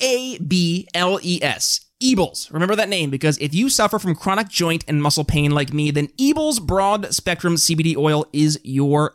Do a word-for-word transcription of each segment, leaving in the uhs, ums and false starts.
E A B L E S. Eaubles. Remember that name, because if you suffer from chronic joint and muscle pain like me, then Eaubles Broad Spectrum C B D Oil is your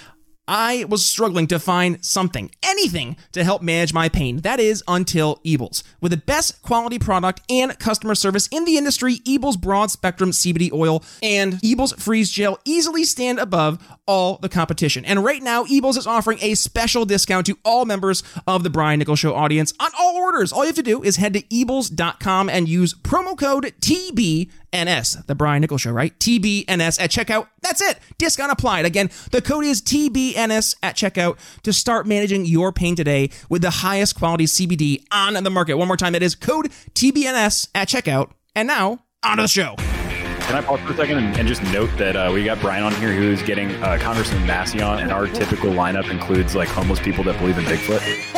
I was struggling to find something, anything, to help manage my pain. That is, until Eaubles. With the best quality product and customer service in the industry, Eaubles Broad Spectrum C B D Oil and Eaubles Freeze Gel easily stand above all the competition. And right now, Eaubles is offering a special discount to all members of the Brian Nichols Show audience on all orders. All you have to do is head to Eaubles dot com and use promo code T B N S, The Brian Nichols Show, right? T B N S at checkout. That's it. Discount applied. Again, the code is T B N S at checkout to start managing your pain today with the highest quality C B D on the market. One more time, that is code T B N S at checkout. And now, on to the show. Can I pause for a second and, and just note that uh, we got Brian on here who's getting uh, Congressman Massie on, and our typical lineup includes like homeless people that believe in Bigfoot.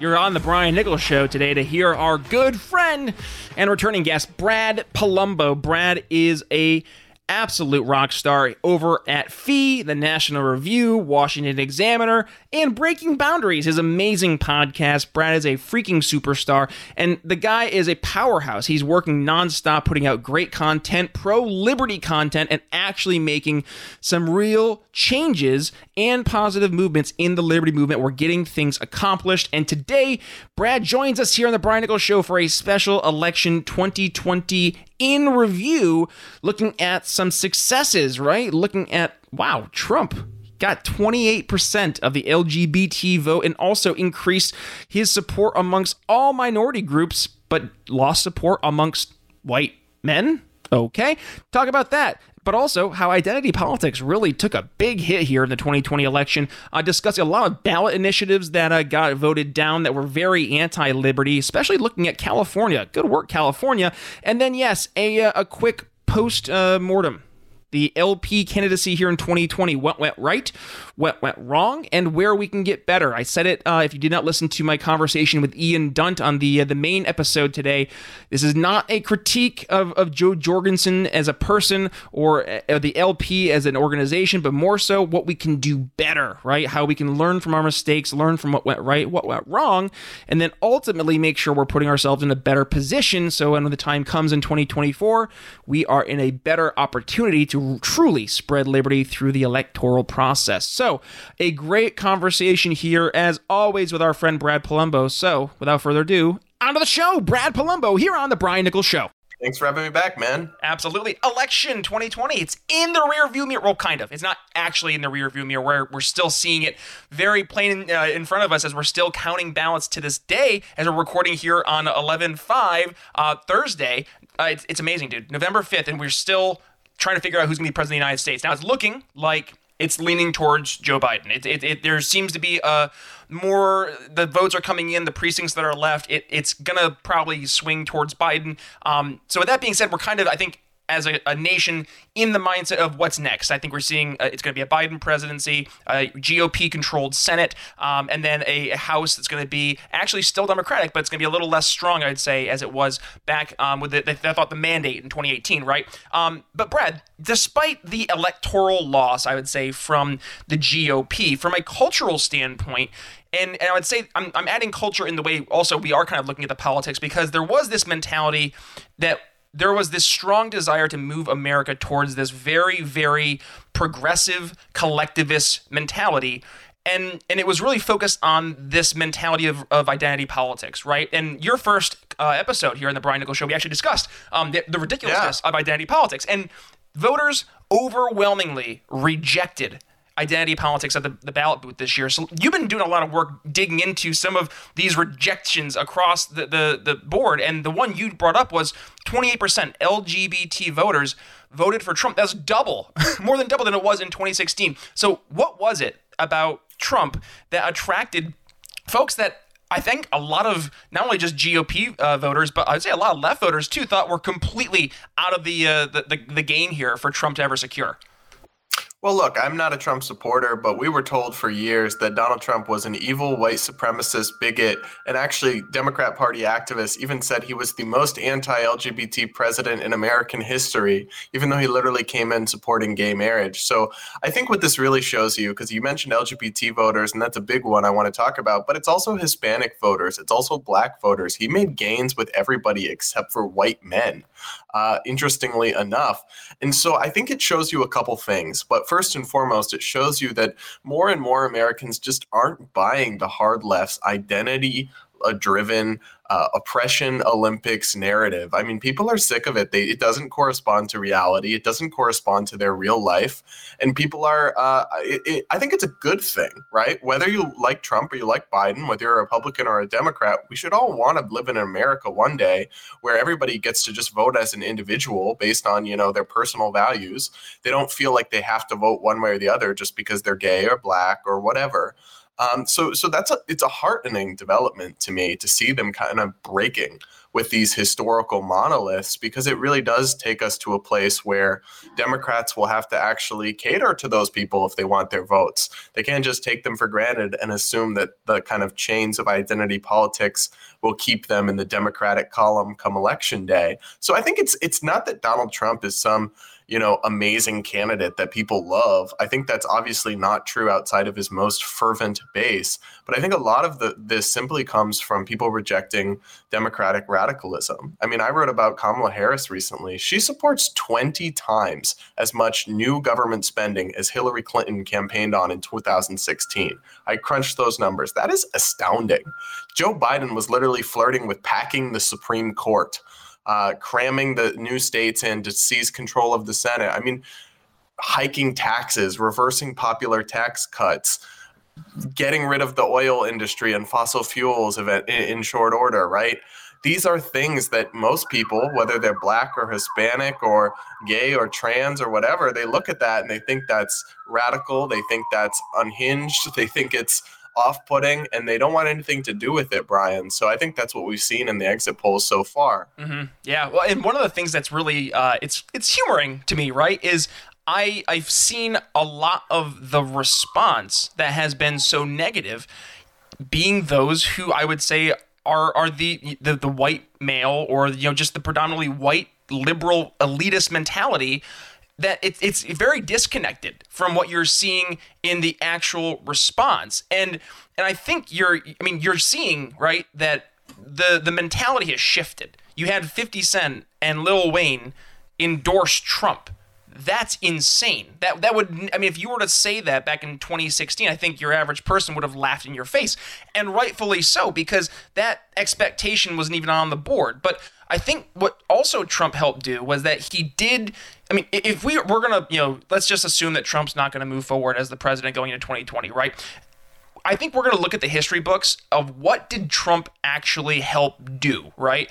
You're on The Brian Nichols Show today to hear our good friend and returning guest, Brad Polumbo. Brad is a absolute rock star over at Fee, the National Review, Washington Examiner, and Breaking Boundaries, his amazing podcast. Brad is a freaking superstar, and the guy is a powerhouse. He's working nonstop, putting out great content, pro-liberty content, and actually making some real changes and positive movements in the liberty movement. We're getting things accomplished. And today, Brad joins us here on The Brian Nichols Show for a special election twenty twenty in review, looking at some successes, right? Looking at, wow, Trump got twenty-eight percent of the L G B T vote and also increased his support amongst all minority groups, but lost support amongst white men. Okay, talk about that. But also how identity politics really took a big hit here in the twenty twenty election, uh, discussing a lot of ballot initiatives that uh, got voted down that were very anti-liberty, especially looking at California. Good work, California. And then, yes, a, uh, a quick post-mortem. Uh, the L P candidacy here in twenty twenty, what went right, what went wrong, and where we can get better. I said it, uh, if you did not listen to my conversation with Ian Dunt on the uh, the main episode today, this is not a critique of, of Jo Jorgensen as a person or uh, the L P as an organization, but more so what we can do better, right? How we can learn from our mistakes, learn from what went right, what went wrong, and then ultimately make sure we're putting ourselves in a better position so when the time comes in twenty twenty-four, we are in a better opportunity to truly spread liberty through the electoral process. So, a great conversation here, as always, with our friend Brad Polumbo. So, without further ado, on to the show, Brad Polumbo, here on The Brian Nichols Show. Thanks for having me back, man. Absolutely. Election twenty twenty, it's in the rearview mirror. Well, kind of. It's not actually in the rearview mirror. Where we're still seeing it very plain uh, in front of us as we're still counting ballots to this day as we're recording here on eleven five, uh, Thursday. Uh, it's, it's amazing, dude. November fifth, and we're still trying to figure out who's going to be president of the United States. Now, it's looking like it's leaning towards Joe Biden. It, it, it, there seems to be a more, the votes are coming in, the precincts that are left, it, it's going to probably swing towards Biden. Um, so with that being said, we're kind of, I think, as a, a nation in the mindset of what's next. I think we're seeing uh, it's going to be a Biden presidency, a G O P-controlled Senate, um, and then a, a House that's going to be actually still Democratic, but it's going to be a little less strong, I'd say, as it was back um, with, the, the, I thought, the mandate in twenty eighteen, right? Um, but, Brad, despite the electoral loss, I would say, from the G O P, from a cultural standpoint, and, and I would say I'm, I'm adding culture in the way also we are kind of looking at the politics, because there was this mentality that there was this strong desire to move America towards this very, very progressive collectivist mentality. And and it was really focused on this mentality of, of identity politics, right? And your first uh, episode here on The Brian Nichols Show, we actually discussed um, the, the ridiculousness yeah. of identity politics. And voters overwhelmingly rejected identity politics at the, the ballot booth this year. So you've been doing a lot of work digging into some of these rejections across the, the, the board. And the one you brought up was twenty-eight percent L G B T voters voted for Trump. That's double, more than double than it was in twenty sixteen. So what was it about Trump that attracted folks that I think a lot of not only just G O P uh, voters, but I'd say a lot of left voters too thought were completely out of the, uh, the, the the game here for Trump to ever secure? Well, look, I'm not a Trump supporter, but we were told for years that Donald Trump was an evil white supremacist bigot, and actually Democrat Party activists even said he was the most anti-L G B T president in American history, even though he literally came in supporting gay marriage. So I think what this really shows you, because you mentioned L G B T voters, and that's a big one I want to talk about, but it's also Hispanic voters. It's also black voters. He made gains with everybody except for white men, uh, interestingly enough. And so I think it shows you a couple things, but first and foremost, it shows you that more and more Americans just aren't buying the hard left's identity-driven uh, oppression Olympics narrative. I mean, people are sick of it. They, it doesn't correspond to reality. It doesn't correspond to their real life. And people are, uh, it, it, I think it's a good thing, right? Whether you like Trump or you like Biden, whether you're a Republican or a Democrat, we should all want to live in America one day where everybody gets to just vote as an individual based on, you know, their personal values. They don't feel like they have to vote one way or the other just because they're gay or black or whatever. Um, so so that's a, it's a heartening development to me to see them kind of breaking with these historical monoliths, because it really does take us to a place where Democrats will have to actually cater to those people if they want their votes. They can't just take them for granted and assume that the kind of chains of identity politics will keep them in the Democratic column come election day. So I think it's it's not that Donald Trump is some you know, amazing candidate that people love. I think that's obviously not true outside of his most fervent base. But I think a lot of the, this simply comes from people rejecting Democratic radicalism. I mean, I wrote about Kamala Harris recently. She supports twenty times as much new government spending as Hillary Clinton campaigned on in two thousand sixteen. I crunched those numbers. That is astounding. Joe Biden was literally flirting with packing the Supreme Court. Uh, cramming the new states in to seize control of the Senate. I mean, hiking taxes, reversing popular tax cuts, getting rid of the oil industry and fossil fuels event in short order, right? These are things that most people, whether they're black or Hispanic or gay or trans or whatever, they look at that and they think that's radical. They think that's unhinged. They think it's off-putting, and they don't want anything to do with it, Brian. So I think that's what we've seen in the exit polls so far. Mm-hmm. Yeah. Well, and one of the things that's really uh, it's it's humoring to me, right, is I I've seen a lot of the response that has been so negative, being those who I would say are are the the, the white male, or you know just the predominantly white liberal elitist mentality. That it, it's very disconnected from what you're seeing in the actual response. And and I think you're, I mean, you're seeing, right, that the, the mentality has shifted. You had fifty Cent and Lil Wayne endorse Trump. That's insane. That that would, I mean, if you were to say that back in twenty sixteen, I think your average person would have laughed in your face. And rightfully so, because that expectation wasn't even on the board. But I think what also Trump helped do was that he did, I mean, if we we're going to, you know, let's just assume that Trump's not going to move forward as the president going into twenty twenty, right? I think we're going to look at the history books of what did Trump actually help do, right?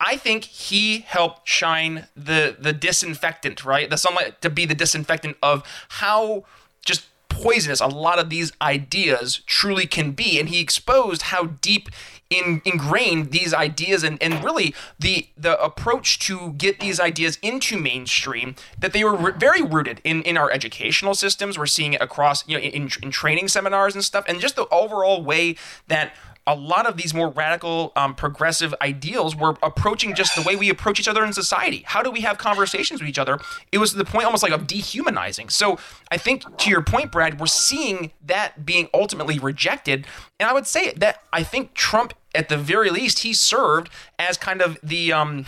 I think he helped shine the the disinfectant, right? The sunlight to be the disinfectant of how just poisonous a lot of these ideas truly can be. And he exposed how deep in, ingrained these ideas and, and really the the approach to get these ideas into mainstream, that they were r- very rooted in, in our educational systems. We're seeing it across, you know, in, in training seminars and stuff, and just the overall way that a lot of these more radical, um, progressive ideals were approaching just the way we approach each other in society. How do we have conversations with each other? It was to the point almost like of dehumanizing. So I think to your point, Brad, we're seeing that being ultimately rejected. And I would say that I think Trump, at the very least, he served as kind of the, um,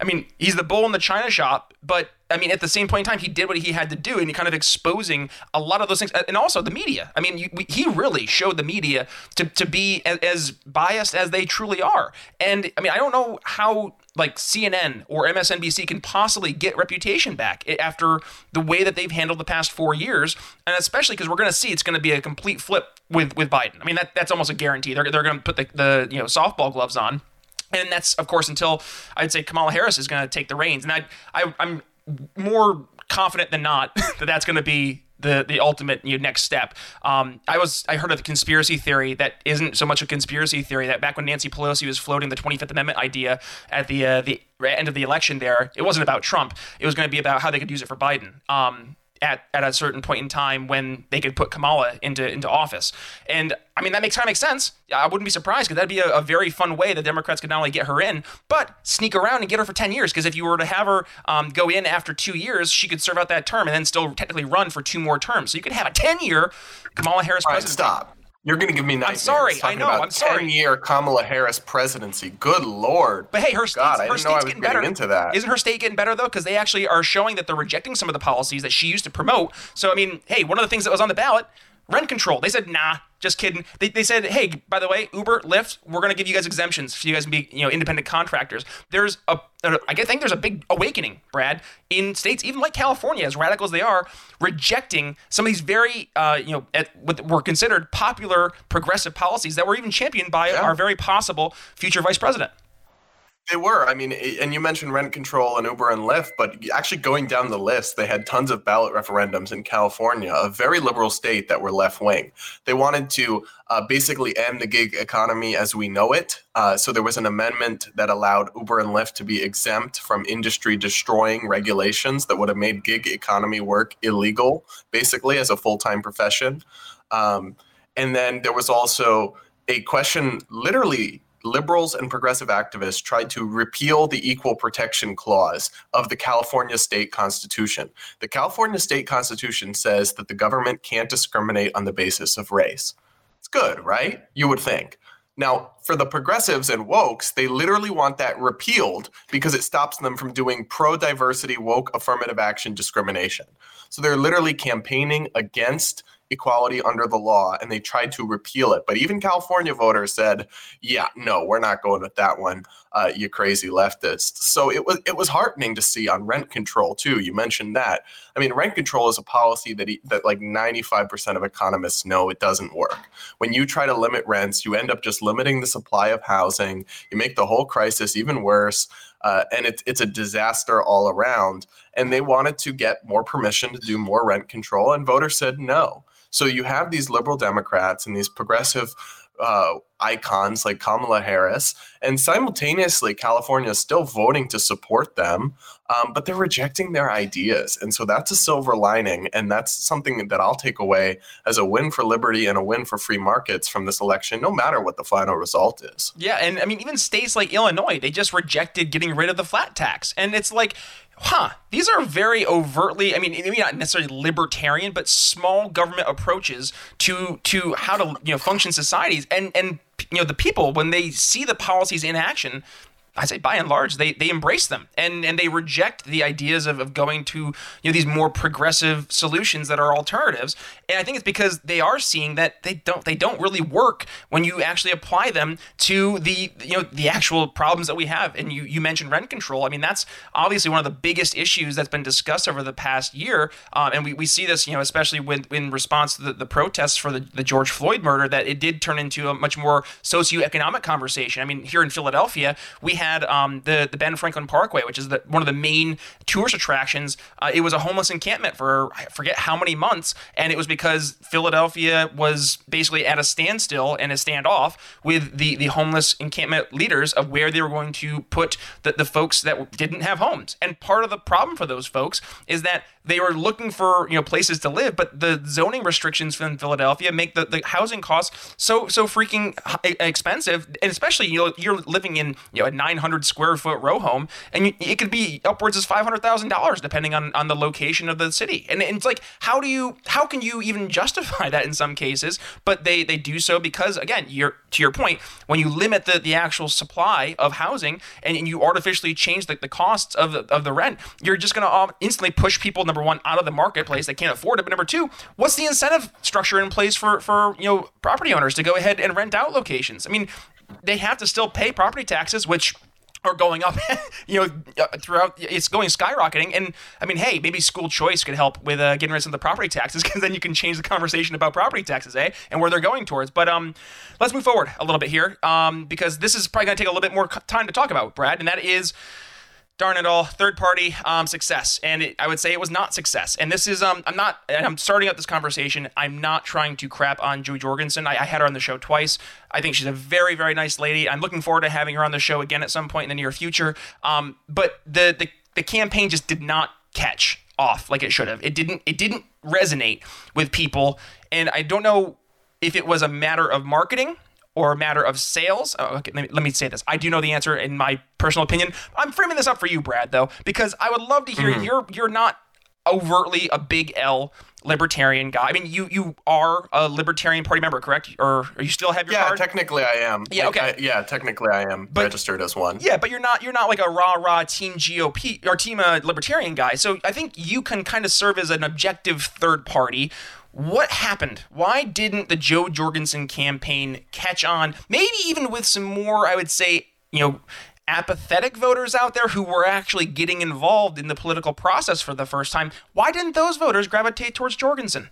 I mean, he's the bull in the china shop, but I mean, at the same point in time, he did what he had to do, and he kind of exposing a lot of those things, and also the media. I mean, you, we, he really showed the media to to be as, as biased as they truly are. And I mean, I don't know how like C N N or M S N B C can possibly get reputation back after the way that they've handled the past four years, and especially because we're going to see it's going to be a complete flip with with Biden. I mean, that that's almost a guarantee. They're they're going to put the the you know softball gloves on, and that's of course until I'd say Kamala Harris is going to take the reins, and I, I I'm. more confident than not that that's going to be the the ultimate you know, next step. Um, I was I heard of the conspiracy theory that isn't so much a conspiracy theory that back when Nancy Pelosi was floating the twenty-fifth amendment idea at the uh, the end of the election there, it wasn't about Trump. It was going to be about how they could use it for Biden um, at at a certain point in time when they could put Kamala into into office. And I mean, that makes kind of make sense. I wouldn't be surprised because that'd be a, a very fun way the Democrats could not only get her in, but sneak around and get her for ten years. Because if you were to have her um, go in after two years, she could serve out that term and then still technically run for two more terms. So you could have a ten-year Kamala Harris All right, presidency. Stop. You're going to give me nightmares. I'm sorry. Talking I know. About I'm sorry. ten-year Kamala Harris presidency. Good Lord. But hey, her state's, God, her I didn't state's know I was getting, getting better. Into that. Isn't her state getting better, though? Because they actually are showing that they're rejecting some of the policies that she used to promote. So, I mean, hey, one of the things that was on the ballot, rent control. They said, nah, just kidding. They they said, hey, by the way, Uber, Lyft, we're going to give you guys exemptions so you guys can be, you know, independent contractors. There's a, I think there's a big awakening, Brad, in states, even like California, as radical as they are, rejecting some of these very, uh, you know, at, what were considered popular progressive policies that were even championed by yeah. our very possible future vice president. They were. I mean, and you mentioned rent control and Uber and Lyft, but actually going down the list, they had tons of ballot referendums in California, a very liberal state that were left-wing. They wanted to uh, basically end the gig economy as we know it. Uh, so there was an amendment that allowed Uber and Lyft to be exempt from industry-destroying regulations that would have made gig economy work illegal, basically, as a full-time profession. Um, and then there was also a question literally liberals and progressive activists tried to repeal the Equal Protection Clause of the California State Constitution. The California State Constitution says that the government can't discriminate on the basis of race. It's good, right? You would think. Now, for the progressives and wokes, they literally want that repealed because it stops them from doing pro-diversity, woke, affirmative action discrimination. So they're literally campaigning against equality under the law, and they tried to repeal it. But even California voters said, yeah, no, we're not going with that one, uh, you crazy leftists. So it was it was heartening to see on rent control, too. You mentioned that. I mean, rent control is a policy that, he, that like ninety-five percent of economists know it doesn't work. When you try to limit rents, you end up just limiting the supply of housing. You make the whole crisis even worse. Uh, and it's it's a disaster all around. And they wanted to get more permission to do more rent control, and voters said no. So you have these liberal Democrats and these progressive uh, icons like Kamala Harris, and simultaneously California is still voting to support them, um, but they're rejecting their ideas. And so that's a silver lining, and that's something that I'll take away as a win for liberty and a win for free markets from this election, no matter what the final result is. Yeah, and I mean, even states like Illinois, they just rejected getting rid of the flat tax. And it's like, huh, these are very overtly, I mean, maybe not necessarily libertarian, but small government approaches to to how to you know function societies. And, and you know the people, when they see the policies in action, I say by and large, they they embrace them and, and they reject the ideas of, of going to you know these more progressive solutions that are alternatives. And I think it's because they are seeing that they don't they don't really work when you actually apply them to the you know the actual problems that we have. And you, you mentioned rent control. I mean, that's obviously one of the biggest issues that's been discussed over the past year. Um, and we, we see this, you know, especially when in response to the, the protests for the, the George Floyd murder, that it did turn into a much more socioeconomic conversation. I mean, here in Philadelphia, we have had um, the, the Ben Franklin Parkway, which is the, one of the main tourist attractions. Uh, it was a homeless encampment for I forget how many months, and it was because Philadelphia was basically at a standstill and a standoff with the, the homeless encampment leaders of where they were going to put the, the folks that didn't have homes. And part of the problem for those folks is that they were looking for you know places to live, but the zoning restrictions in Philadelphia make the, the housing costs so so freaking expensive, and especially you know, you're living in you know a nine nine hundred square foot row home, and you, it could be upwards of five hundred thousand dollars depending on, on the location of the city. And, and it's like, how do you, how can you even justify that in some cases? But they, they do so because, again, you're, to your point, when you limit the, the actual supply of housing and, and you artificially change the, the costs of the, of the rent, you're just going to instantly push people, number one, out of the marketplace. They can't afford it. But number two, what's the incentive structure in place for, for you know property owners to go ahead and rent out locations? I mean, they have to still pay property taxes, which are going up, you know, throughout. It's going skyrocketing. And I mean, hey, maybe school choice could help with uh, getting rid of some of the property taxes, because then you can change the conversation about property taxes, eh, and where they're going towards. But um, let's move forward a little bit here, um, because this is probably going to take a little bit more time to talk about, Brad, and that is, darn it all, third-party um, success. And it, I would say it was not success. And this is, um, I'm not, and I'm starting up this conversation, I'm not trying to crap on Jo Jorgensen. I, I had her on the show twice. I think she's a very, very nice lady. I'm looking forward to having her on the show again at some point in the near future. Um, but the, the the campaign just did not catch off like it should have. It didn't. It didn't resonate with people. And I don't know if it was a matter of marketing or a matter of sales. Oh, okay, let me, let me say this. I do know the answer in my personal opinion. I'm framing this up for you, Brad, though, because I would love to hear mm-hmm. you're you're not overtly a big L libertarian guy. I mean, you you are a Libertarian Party member, correct? Or, or you still have your yeah, card? Yeah, technically I am. Yeah, like, okay. I, yeah, technically I am but, registered as one. Yeah, but you're not you're not like a rah rah team G O P or team uh, libertarian guy. So I think you can kind of serve as an objective third party. What happened? Why didn't the Jo Jorgensen campaign catch on? Maybe even with some more, I would say, you know, apathetic voters out there who were actually getting involved in the political process for the first time. Why didn't those voters gravitate towards Jorgensen?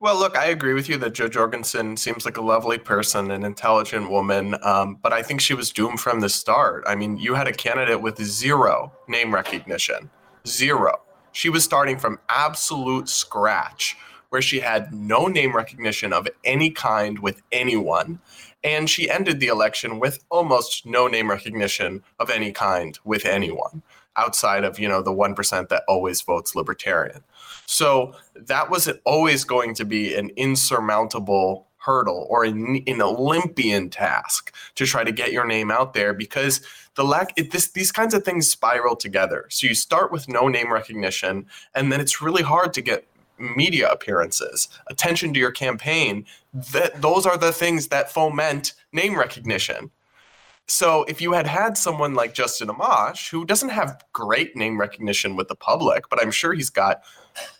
Well, look, I agree with you that Jo Jorgensen seems like a lovely person, an intelligent woman, um, but I think she was doomed from the start. I mean, you had a candidate with zero name recognition. Zero. She was starting from absolute scratch, where she had no name recognition of any kind with anyone. And she ended the election with almost no name recognition of any kind with anyone outside of, you know, the one percent that always votes libertarian. So that was always going to be an insurmountable hurdle or an, an Olympian task to try to get your name out there, because the lack it, this these kinds of things spiral together. So you start with no name recognition, and then it's really hard to get media appearances, attention to your campaign. That those are the things that foment name recognition. So if you had had someone like Justin Amash, who doesn't have great name recognition with the public, but I'm sure he's got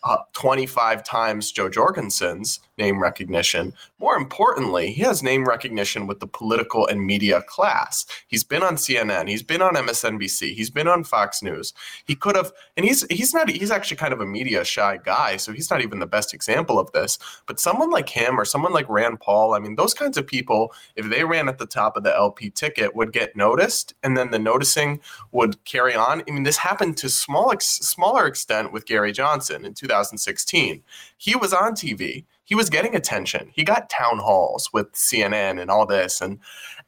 uh, twenty-five times Jo Jorgensen's name recognition. More importantly, he has name recognition with the political and media class. He's been on C N N. He's been on M S N B C. He's been on Fox News. He could have, and he's he's not, he's actually kind of a media shy guy, so he's not even the best example of this. But someone like him or someone like Rand Paul, I mean, those kinds of people, if they ran at the top of the L P ticket, would get noticed, and then the noticing would carry on. I mean, this happened to small ex- smaller extent with Gary Johnson in two thousand sixteen. He was on T V. He was getting attention. He got town halls with C N N and all this. And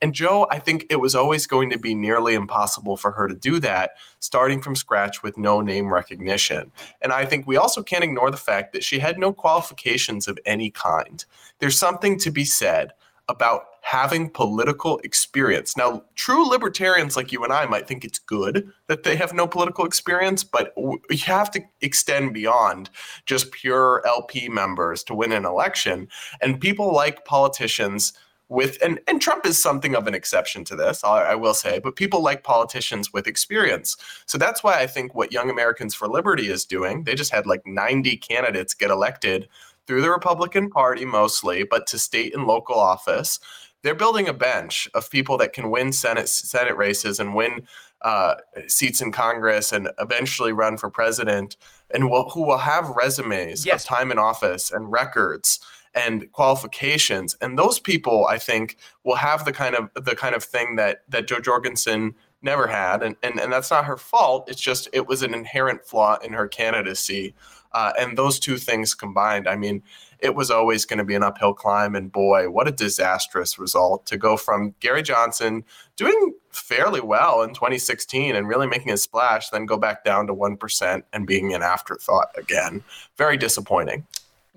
and Jo, I think it was always going to be nearly impossible for her to do that, starting from scratch with no name recognition. And I think we also can't ignore the fact that she had no qualifications of any kind. There's something to be said about having political experience. Now, true libertarians like you and I might think it's good that they have no political experience, but you have to extend beyond just pure L P members to win an election. And people like politicians with, and, and Trump is something of an exception to this, I, I will say, but people like politicians with experience. So that's why I think what Young Americans for Liberty is doing, they just had like ninety candidates get elected through the Republican Party mostly, but to state and local office. They're building a bench of people that can win Senate Senate races and win uh, seats in Congress and eventually run for president, and will, who will have resumes yes. of time in office and records and qualifications. And those people, I think, will have the kind of the kind of thing that that Jo Jorgensen never had, and and and that's not her fault. It's just it was an inherent flaw in her candidacy. Uh, and those two things combined, I mean, it was always going to be an uphill climb. And boy, what a disastrous result to go from Gary Johnson doing fairly well in twenty sixteen and really making a splash, then go back down to one percent and being an afterthought again. Very disappointing.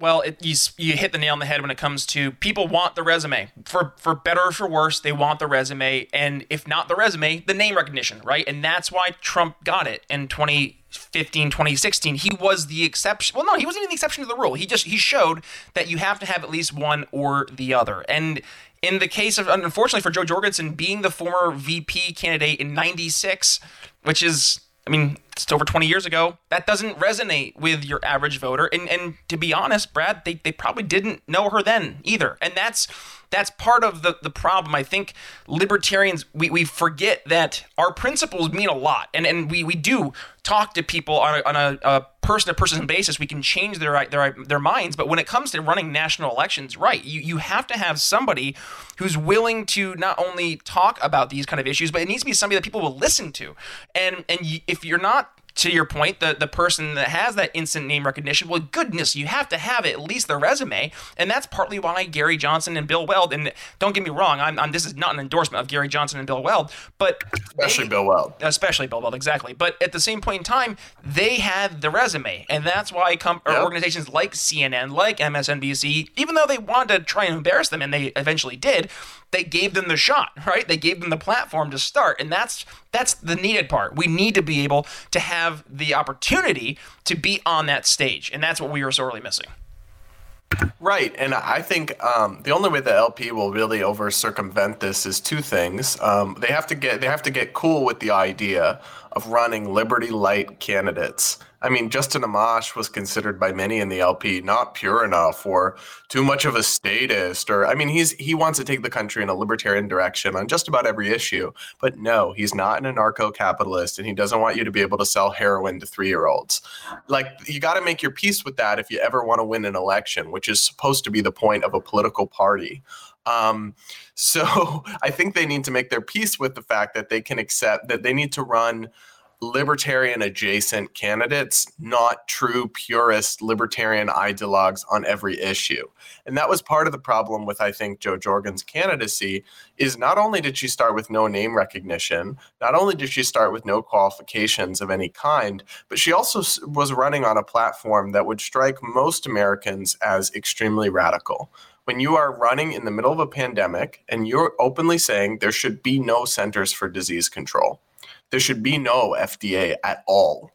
well, it, you you hit the nail on the head when it comes to people want the resume. For for better or for worse, they want the resume. And if not the resume, the name recognition, right? And that's why Trump got it in twenty fifteen, twenty sixteen. He was the exception. Well, no, he wasn't even the exception to the rule. He just he showed that you have to have at least one or the other. And in the case of, unfortunately for Jo Jorgensen, being the former V P candidate in ninety-six, which is, I mean, it's over twenty years ago, that doesn't resonate with your average voter. And and to be honest, Brad, they, they probably didn't know her then either. And that's that's part of the, the problem. I think libertarians, we, we forget that our principles mean a lot. And and we, we do talk to people on a, on a, a person-to-person basis. We can change their their their minds. But when it comes to running national elections, right, you, you have to have somebody who's willing to not only talk about these kind of issues, but it needs to be somebody that people will listen to. And and you, if you're not, to your point, the, the person that has that instant name recognition, well, goodness, you have to have at least the resume. And that's partly why Gary Johnson and Bill Weld, and don't get me wrong, I'm, I'm this is not an endorsement of Gary Johnson and Bill Weld, but especially they, Bill Weld. Especially Bill Weld, exactly. But at the same point in time, they had the resume. And that's why com- yep. organizations like C N N, like M S N B C, even though they wanted to try and embarrass them, and they eventually did, they gave them the shot, right? They gave them the platform to start. And that's that's the needed part. We need to be able to have the opportunity to be on that stage. And that's what we were sorely missing. Right. And I think um, the only way the L P will really over circumvent this is two things. Um, they have to get they have to get cool with the idea of running liberty light candidates. I mean, Justin Amash was considered by many in the L P not pure enough or too much of a statist. Or I mean, he's he wants to take the country in a libertarian direction on just about every issue. But no, he's not an anarcho-capitalist, and he doesn't want you to be able to sell heroin to three-year-olds. Like, you got to make your peace with that if you ever want to win an election, which is supposed to be the point of a political party. Um, so I think they need to make their peace with the fact that they can accept that they need to run libertarian adjacent candidates, not true purist libertarian ideologues on every issue. And that was part of the problem with, I think, Jo Jorgensen's candidacy, is not only did she start with no name recognition, not only did she start with no qualifications of any kind, but she also was running on a platform that would strike most Americans as extremely radical. When you are running in the middle of a pandemic and you're openly saying there should be no Centers for Disease Control, there should be no F D A at all,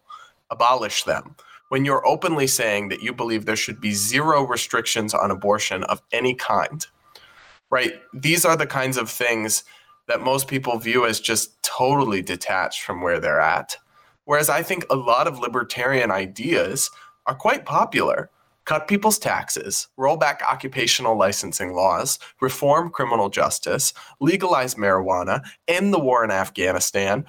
abolish them. When you're openly saying that you believe there should be zero restrictions on abortion of any kind, right? These are the kinds of things that most people view as just totally detached from where they're at. Whereas I think a lot of libertarian ideas are quite popular. Cut people's taxes, roll back occupational licensing laws, reform criminal justice, legalize marijuana, end the war in Afghanistan,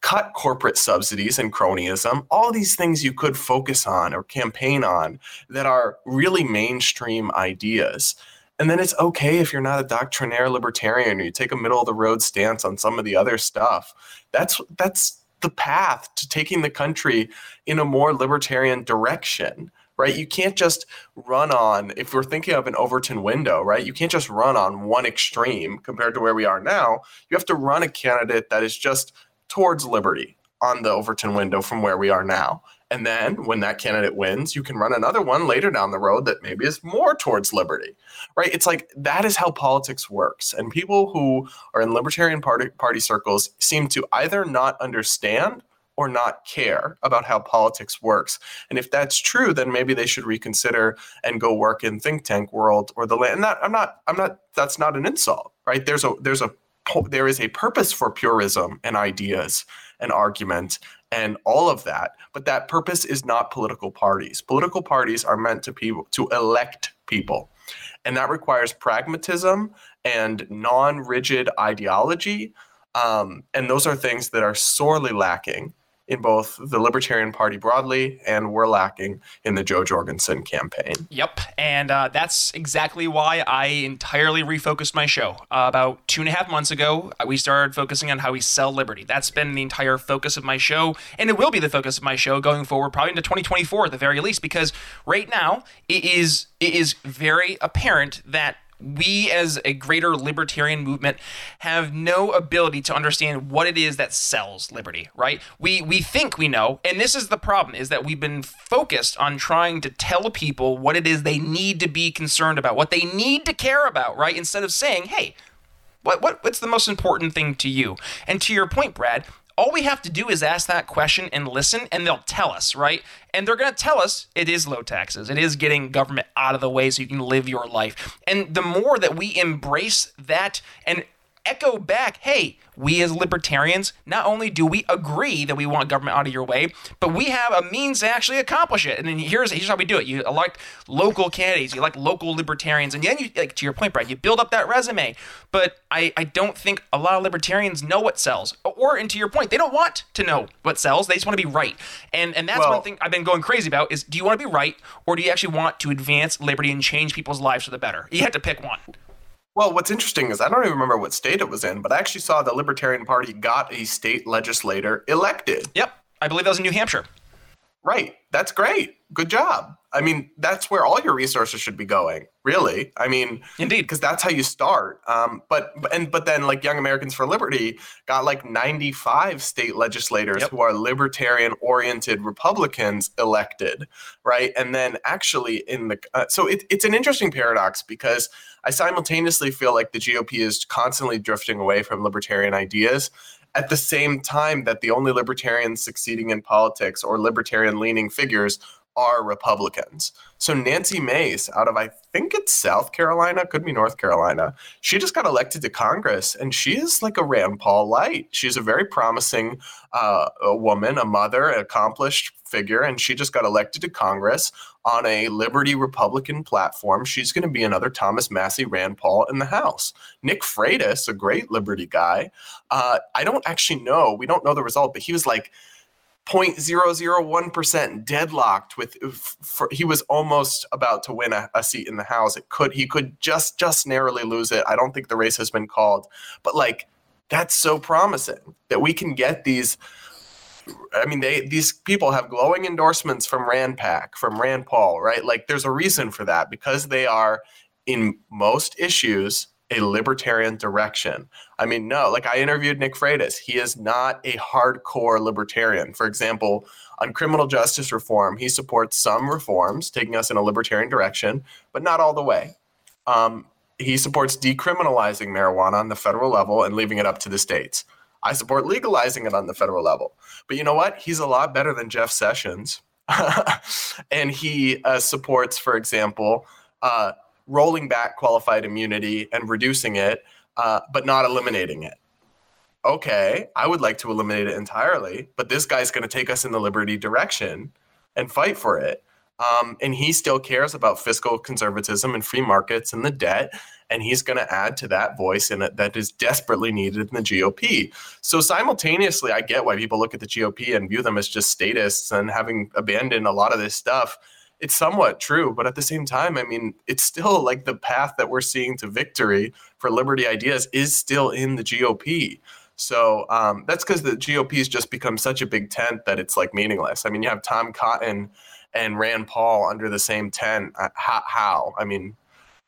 cut corporate subsidies and cronyism, all these things you could focus on or campaign on that are really mainstream ideas. And then it's okay if you're not a doctrinaire libertarian or you take a middle-of-the-road stance on some of the other stuff. That's that's the path to taking the country in a more libertarian direction. Right? You can't just run on, if we're thinking of an Overton window, right? You can't just run on one extreme compared to where we are now. You have to run a candidate that is just towards liberty on the Overton window from where we are now. And then when that candidate wins, you can run another one later down the road that maybe is more towards liberty, right? It's like, that is how politics works. And people who are in libertarian party, party circles seem to either not understand or not care about how politics works. And if that's true, then maybe they should reconsider and go work in think tank world or the land. And that, I'm not, I'm not, that's not an insult, right? There's a, there's a, there is a purpose for purism and ideas and argument and all of that. But that purpose is not political parties. Political parties are meant to people, to elect people. And that requires pragmatism and non-rigid ideology. Um, and those are things that are sorely lacking in both the Libertarian Party broadly, and we're lacking in the Jo Jorgensen campaign. Yep, and uh, that's exactly why I entirely refocused my show. Uh, about two and a half months ago, we started focusing on how we sell liberty. That's been the entire focus of my show, and it will be the focus of my show going forward, probably into twenty twenty-four at the very least, because right now it is it is very apparent that we as a greater libertarian movement have no ability to understand what it is that sells liberty, right? We we think we know, and this is the problem, is that we've been focused on trying to tell people what it is they need to be concerned about, what they need to care about, right? Instead of saying, hey, what what what's the most important thing to you? And to your point, Brad, all we have to do is ask that question and listen, and they'll tell us, right? And they're going to tell us it is low taxes. It is getting government out of the way so you can live your life. And the more that we embrace that and echo back, hey, we as libertarians, not only do we agree that we want government out of your way, but we have a means to actually accomplish it. And then here's, here's how we do it. You elect local candidates, you elect local libertarians, and then you, like to your point, Brad, you build up that resume. But I, I don't think a lot of libertarians know what sells. Or, and to your point, they don't want to know what sells. They just want to be right. And and that's well, one thing I've been going crazy about is, do you want to be right, or do you actually want to advance liberty and change people's lives for the better? You have to pick one. Well, what's interesting is I don't even remember what state it was in, but I actually saw the Libertarian Party got a state legislator elected. Yep. I believe that was in New Hampshire. Right. That's great. Good job. I mean, that's where all your resources should be going, really. I mean, indeed, because that's how you start. Um, but and but then like Young Americans for Liberty got like ninety-five state legislators, yep, who are libertarian oriented Republicans elected. Right. And then actually in the uh, so it, it's an interesting paradox, because I simultaneously feel like the G O P is constantly drifting away from libertarian ideas, at the same time that the only libertarians succeeding in politics or libertarian leaning figures are Republicans. So Nancy Mace, out of, I think it's South Carolina, could be North Carolina, she just got elected to Congress, and she is like a Rand Paul light. She's a very promising uh, a woman, a mother, an accomplished figure, and she just got elected to Congress on a Liberty Republican platform. She's going to be another Thomas Massie, Rand Paul in the House. Nick Freitas, a great Liberty guy, uh, I don't actually know, we don't know the result, but he was like zero point zero zero one percent deadlocked with, for, he was almost about to win a, a seat in the House. It could, he could just, just narrowly lose it. I don't think the race has been called, but like, that's so promising that we can get these. I mean, they, these people have glowing endorsements from Randpack, from Rand Paul, right? Like there's a reason for that, because they are in most issues a libertarian direction. I mean, no, like I interviewed Nick Freitas. He is not a hardcore libertarian. For example, on criminal justice reform, he supports some reforms taking us in a libertarian direction, but not all the way. Um, he supports decriminalizing marijuana on the federal level and leaving it up to the states. I support legalizing it on the federal level. But you know what? He's a lot better than Jeff Sessions. And he uh, supports, for example, uh, rolling back qualified immunity and reducing it, uh, but not eliminating it. Okay, I would like to eliminate it entirely, but this guy's going to take us in the liberty direction and fight for it. Um, and he still cares about fiscal conservatism and free markets and the debt, and he's going to add to that voice in it that is desperately needed in the G O P. So simultaneously, I get why people look at the G O P and view them as just statists and having abandoned a lot of this stuff. It's somewhat true, but at the same time, I mean, it's still like the path that we're seeing to victory for liberty ideas is still in the G O P. So um, that's because the G O P has just become such a big tent that it's like meaningless. I mean, you have Tom Cotton and Rand Paul under the same tent. Uh, how, how? I mean,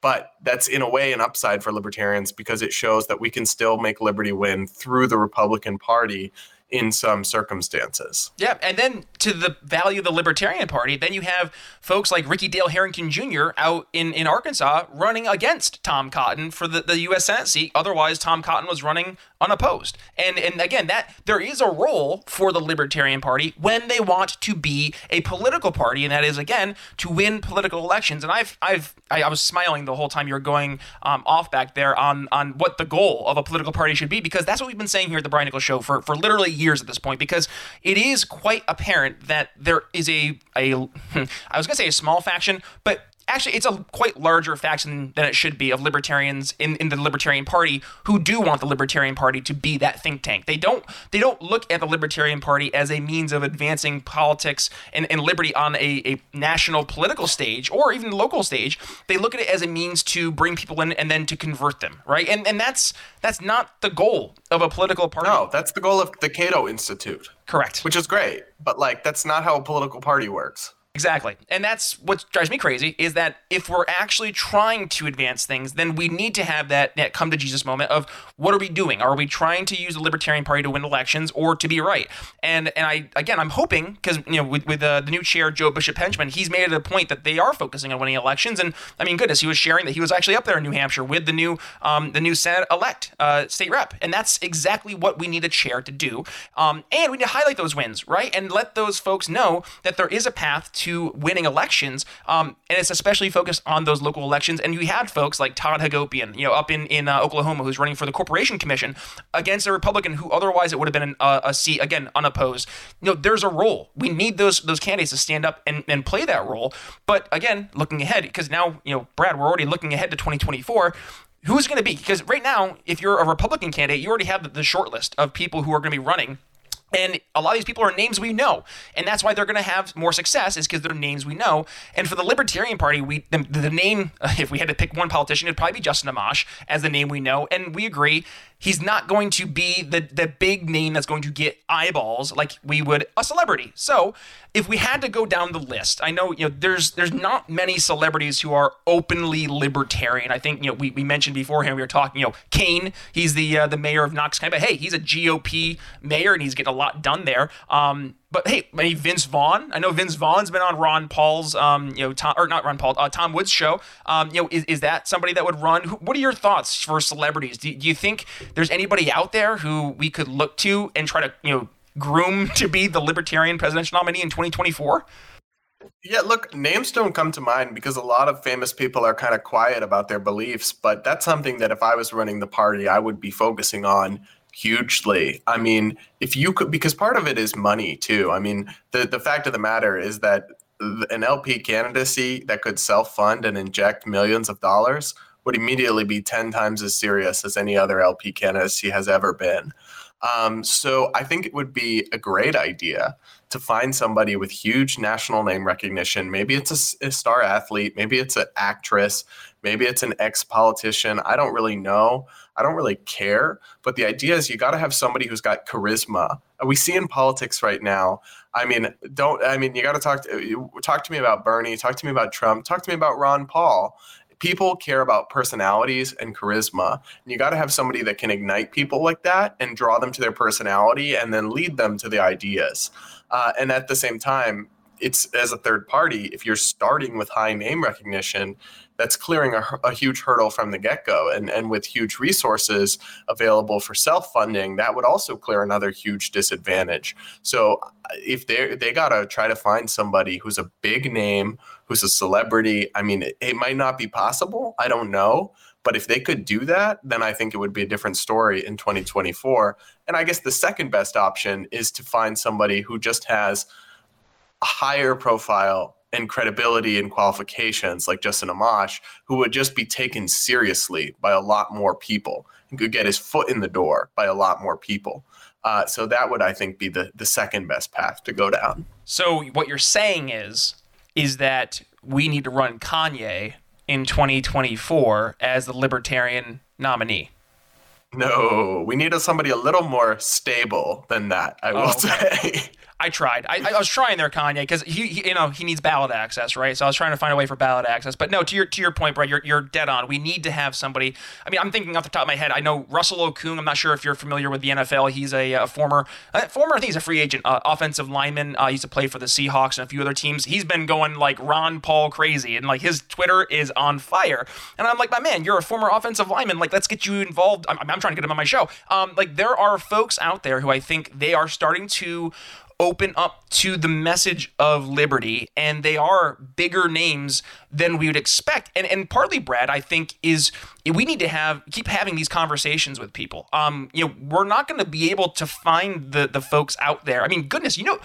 but that's in a way an upside for libertarians, because it shows that we can still make liberty win through the Republican Party in some circumstances. Yeah, and then to the value of the Libertarian Party, then you have folks like Ricky Dale Harrington Junior out in, in Arkansas running against Tom Cotton for the, the U S Senate seat. Otherwise, Tom Cotton was running unopposed. And and again, that there is a role for the Libertarian Party when they want to be a political party, and that is, again, to win political elections. And I've I've I, I was smiling the whole time you were going um, off back there on on what the goal of a political party should be, because that's what we've been saying here at the Brian Nichols Show for for literally years. years at this point, because it is quite apparent that there is a, a I was going to say a small faction, but actually it's a quite larger faction than it should be of libertarians in, in the Libertarian Party who do want the Libertarian Party to be that think tank. They don't they don't look at the Libertarian Party as a means of advancing politics and, and liberty on a, a national political stage or even local stage. They look at it as a means to bring people in and then to convert them, right? And and that's that's not the goal of a political party. No, that's the goal of the Cato Institute. Correct. Which is great, but like that's not how a political party works. Exactly. And that's what drives me crazy, is that if we're actually trying to advance things, then we need to have that, that come to Jesus moment of what are we doing? Are we trying to use the Libertarian Party to win elections or to be right? And and I again, I'm hoping, because you know with, with uh, the new chair, Joe Bishop-Henchman, he's made it a point that they are focusing on winning elections. And I mean, goodness, he was sharing that he was actually up there in New Hampshire with the new um, the new Senate-elect uh, state rep. And that's exactly what we need a chair to do. Um, and we need to highlight those wins, right? And let those folks know that there is a path to to winning elections, um, and it's especially focused on those local elections. And you had folks like Todd Hagopian, you know, up in in uh, Oklahoma, who's running for the Corporation Commission against a Republican who otherwise it would have been an, uh, a seat again unopposed. You know, there's a role. We need those those candidates to stand up and, and play that role. But again, looking ahead, because now you know, Brad, we're already looking ahead to twenty twenty-four. Who's going to be? Because right now, if you're a Republican candidate, you already have the, the short list of people who are going to be running. And a lot of these people are names we know, and that's why they're going to have more success, is because they're names we know. And for the Libertarian Party, we the, the name, if we had to pick one politician, it'd probably be Justin Amash as the name we know, and we agree he's not going to be the, the big name that's going to get eyeballs like we would a celebrity. So if we had to go down the list, I know you know there's there's not many celebrities who are openly libertarian. I think you know we, we mentioned beforehand we were talking you know Kane, he's the uh, the mayor of Knox County, but hey, he's a G O P mayor and he's getting a lot done there. Um, but hey, maybe Vince Vaughn. I know Vince Vaughn's been on Ron Paul's, um, you know, Tom, or not Ron Paul, uh, Tom Woods show. Um, you know, is, is that somebody that would run? Who, what are your thoughts for celebrities? Do, do you think there's anybody out there who we could look to and try to, you know, groom to be the Libertarian presidential nominee in twenty twenty-four? Yeah, look, names don't come to mind because a lot of famous people are kind of quiet about their beliefs, but that's something that if I was running the party, I would be focusing on hugely. I mean, if you could, because part of it is money too. I mean, the, the fact of the matter is that an L P candidacy that could self-fund and inject millions of dollars would immediately be ten times as serious as any other L P candidacy has ever been. Um, so I think it would be a great idea to find somebody with huge national name recognition. Maybe it's a, a star athlete, maybe it's an actress, maybe it's an ex-politician. I don't really know. I don't really care. But the idea is you got to have somebody who's got charisma. We see in politics right now. I mean, don't. I mean, you got to talk to talk to me about Bernie. Talk to me about Trump. Talk to me about Ron Paul. People care about personalities and charisma. And you got to have somebody that can ignite people like that and draw them to their personality and then lead them to the ideas. Uh, and at the same time, it's as a third party, if you're starting with high name recognition, that's clearing a, a huge hurdle from the get-go. And, and with huge resources available for self-funding, that would also clear another huge disadvantage. So if they they got to try to find somebody who's a big name, who's a celebrity, I mean, it, it might not be possible. I don't know. But if they could do that, then I think it would be a different story in twenty twenty-four. And I guess the second best option is to find somebody who just has a higher profile and credibility and qualifications like Justin Amash, who would just be taken seriously by a lot more people and could get his foot in the door by a lot more people. Uh, so that would, I think, be the, the second best path to go down. So what you're saying is, is that we need to run Kanye in twenty twenty-four as the Libertarian nominee. No, we need a, somebody a little more stable than that, I will oh, okay. say. I tried. I, I was trying there, Kanye, because he, he, you know, he needs ballot access, right? So I was trying to find a way for ballot access. But no, to your to your point, Brad, you're you're dead on. We need to have somebody. I mean, I'm thinking off the top of my head. I know Russell Okung. I'm not sure if you're familiar with the N F L. He's a, a former uh, former. I think he's a free agent, uh, offensive lineman. Uh, he used to play for the Seahawks and a few other teams. He's been going like Ron Paul crazy, and like his Twitter is on fire. And I'm like, my man, you're a former offensive lineman. Like, let's get you involved. I'm, I'm trying to get him on my show. Um, like there are folks out there who I think they are starting to open up to the message of liberty, and they are bigger names than we would expect. And and partly, Brad, I think is we need to have keep having these conversations with people. Um, you know, we're not going to be able to find the the folks out there. I mean, goodness, you know,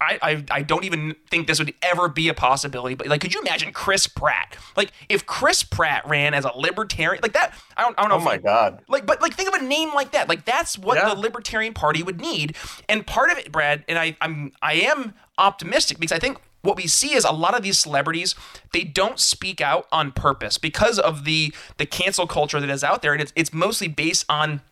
I, I I don't even think this would ever be a possibility. But like, could you imagine Chris Pratt? Like, if Chris Pratt ran as a libertarian, like that, I don't I don't know. Oh my God! Like, but like, think of a name like that. Like, that's what yeah. the Libertarian Party would need. And part of it, Brad. And I, I'm I am optimistic because I think what we see is a lot of these celebrities, they don't speak out on purpose because of the the cancel culture that is out there, and it's it's mostly based on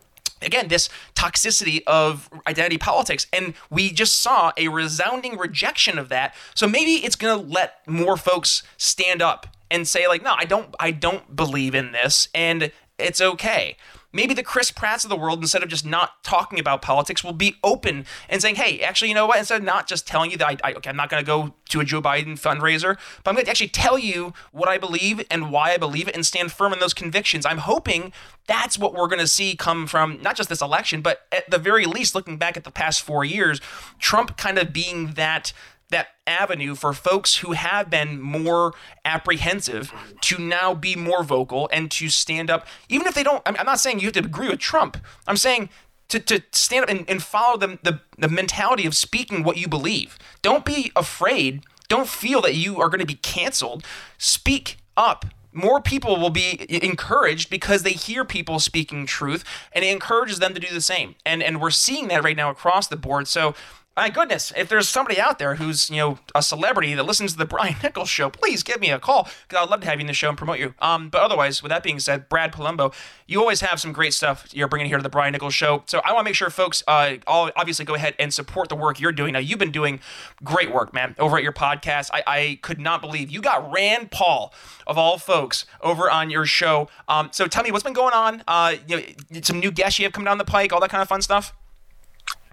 again, this toxicity of identity politics. And we just saw a resounding rejection of that. So maybe it's going to let more folks stand up and say, like, no, I don't, I don't believe in this, and it's okay. Maybe the Chris Pratts of the world, instead of just not talking about politics, will be open and saying, hey, actually, you know what? Instead of not just telling you that I, I, okay, I'm not going to go to a Joe Biden fundraiser, but I'm going to actually tell you what I believe and why I believe it and stand firm in those convictions. I'm hoping that's what we're going to see come from not just this election, but at the very least, looking back at the past four years, Trump kind of being that that avenue for folks who have been more apprehensive to now be more vocal and to stand up, even if they don't. I'm not saying you have to agree with Trump. I'm saying to, to stand up and, and follow the, the, the mentality of speaking what you believe. Don't be afraid. Don't feel that you are going to be canceled. Speak up. More people will be encouraged because they hear people speaking truth, and it encourages them to do the same. And, and we're seeing that right now across the board. So, my goodness, if there's somebody out there who's, you know, a celebrity that listens to The Brian Nichols Show, please give me a call, because I'd love to have you in the show and promote you. Um, but otherwise, with that being said, Brad Polumbo, you always have some great stuff you're bringing here to The Brian Nichols Show. So I want to make sure folks uh, all obviously go ahead and support the work you're doing. Now, you've been doing great work, man, over at your podcast. I, I could not believe you got Rand Paul, of all folks, over on your show. Um, so tell me, what's been going on? Uh, you know, some new guests you have coming down the pike, all that kind of fun stuff?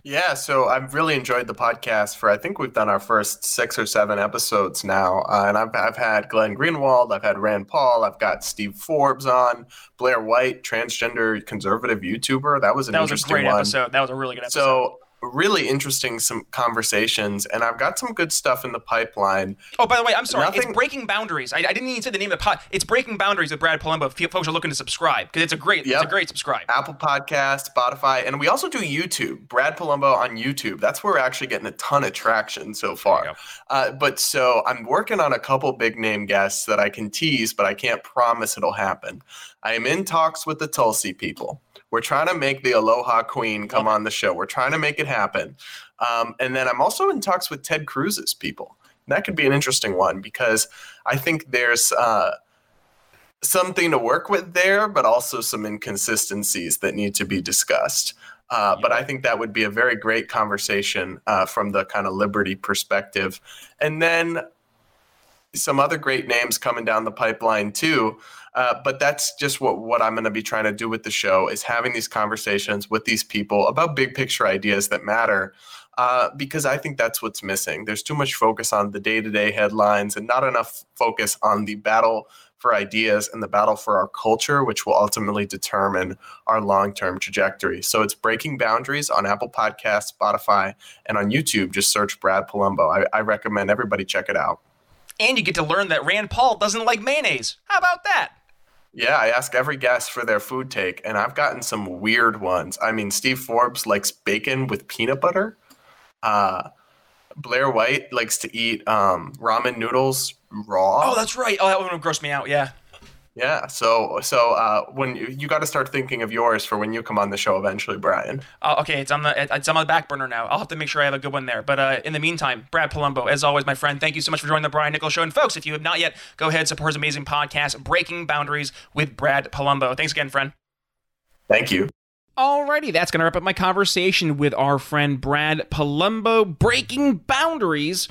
Yeah, so I've really enjoyed the podcast for, I think we've done our first six or seven episodes now. Uh, and I've I've had Glenn Greenwald, I've had Rand Paul, I've got Steve Forbes on, Blair White, transgender conservative YouTuber. That was an that was interesting a great one. episode. That was a really good episode. So really interesting some conversations, and I've got some good stuff in the pipeline. Oh, by the way, I'm sorry. Nothing... It's Breaking Boundaries. I, I didn't even say the name of the pod. It's Breaking Boundaries with Brad Polumbo. If folks are looking to subscribe, because it's a great, yep. it's a great subscribe. Apple Podcast, Spotify, and we also do YouTube. Brad Polumbo on YouTube. That's where we're actually getting a ton of traction so far. Uh, but so I'm working on a couple big name guests that I can tease, but I can't promise it'll happen. I am in talks with the Tulsi people. We're trying to make the Aloha Queen come on the show. We're trying to make it happen. Um, and then I'm also in talks with Ted Cruz's people. And that could be an interesting one, because I think there's uh, something to work with there, but also some inconsistencies that need to be discussed. Uh, yeah. But I think that would be a very great conversation uh, from the kind of liberty perspective. And then some other great names coming down the pipeline too. Uh, but that's just what, what I'm going to be trying to do with the show, is having these conversations with these people about big picture ideas that matter, uh, because I think that's what's missing. There's too much focus on the day-to-day headlines and not enough focus on the battle for ideas and the battle for our culture, which will ultimately determine our long-term trajectory. So it's Breaking Boundaries on Apple Podcasts, Spotify, and on YouTube. Just search Brad Polumbo. I, I recommend everybody check it out. And you get to learn that Rand Paul doesn't like mayonnaise. How about that? Yeah, I ask every guest for their food take, and I've gotten some weird ones. I mean, Steve Forbes likes bacon with peanut butter. Uh, Blair White likes to eat um, ramen noodles raw. Oh, that's right. Oh, that one would gross me out, yeah. Yeah, so so uh, when you, you got to start thinking of yours for when you come on the show eventually, Brian. Uh, okay, it's on the it's on the back burner now. I'll have to make sure I have a good one there. But uh, in the meantime, Brad Polumbo, as always, my friend, thank you so much for joining the Brian Nichols Show. And folks, if you have not yet, go ahead, support his amazing podcast, Breaking Boundaries with Brad Polumbo. Thanks again, friend. Thank you. Alrighty, that's going to wrap up my conversation with our friend Brad Polumbo, Breaking Boundaries,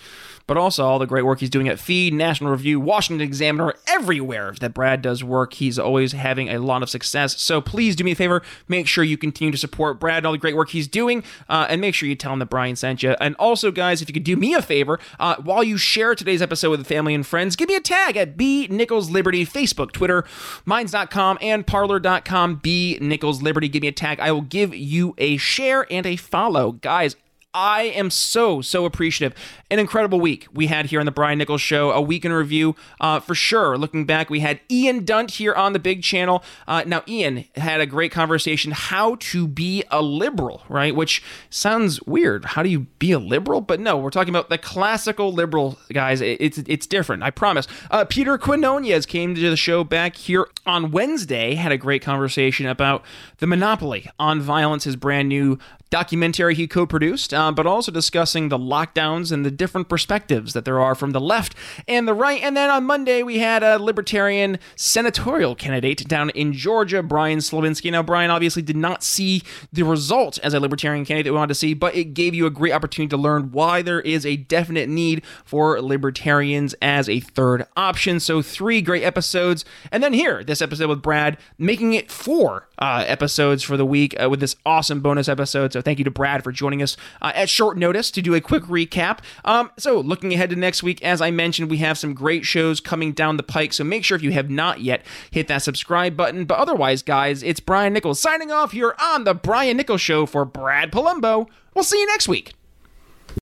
but also all the great work he's doing at Fee, National Review, Washington Examiner, everywhere that Brad does work. He's always having a lot of success, so please do me a favor. Make sure you continue to support Brad and all the great work he's doing, uh, and make sure you tell him that Brian sent you. And also, guys, if you could do me a favor, uh, while you share today's episode with family and friends, give me a tag at B Nichols Liberty, Facebook, Twitter, Minds dot com, and Parler dot com, B Nichols Liberty. Give me a tag. I will give you a share and a follow. Guys, I am so, so appreciative. An incredible week we had here on The Brian Nichols Show, a week in review uh, for sure. Looking back, we had Ian Dunt here on the big channel. Uh, now, Ian had a great conversation, how to be a liberal, right? Which sounds weird. How do you be a liberal? But no, we're talking about the classical liberal, guys. It's it's different, I promise. Uh, Peter Quinonez came to the show back here on Wednesday, had a great conversation about the monopoly on violence, his brand new documentary he co-produced, uh, but also discussing the lockdowns and the different perspectives that there are from the left and the right. And then on Monday, we had a libertarian senatorial candidate down in Georgia, Brian Slawinski. Now, Brian obviously did not see the results as a libertarian candidate that we wanted to see, but it gave you a great opportunity to learn why there is a definite need for libertarians as a third option. So three great episodes. And then here, this episode with Brad, making it four uh, episodes for the week uh, with this awesome bonus episode. So thank you to Brad for joining us uh, at short notice to do a quick recap. Um, so looking ahead to next week, as I mentioned, we have some great shows coming down the pike. So make sure if you have not yet, hit that subscribe button. But otherwise, guys, it's Brian Nichols signing off here on The Brian Nichols Show for Brad Polumbo. We'll see you next week.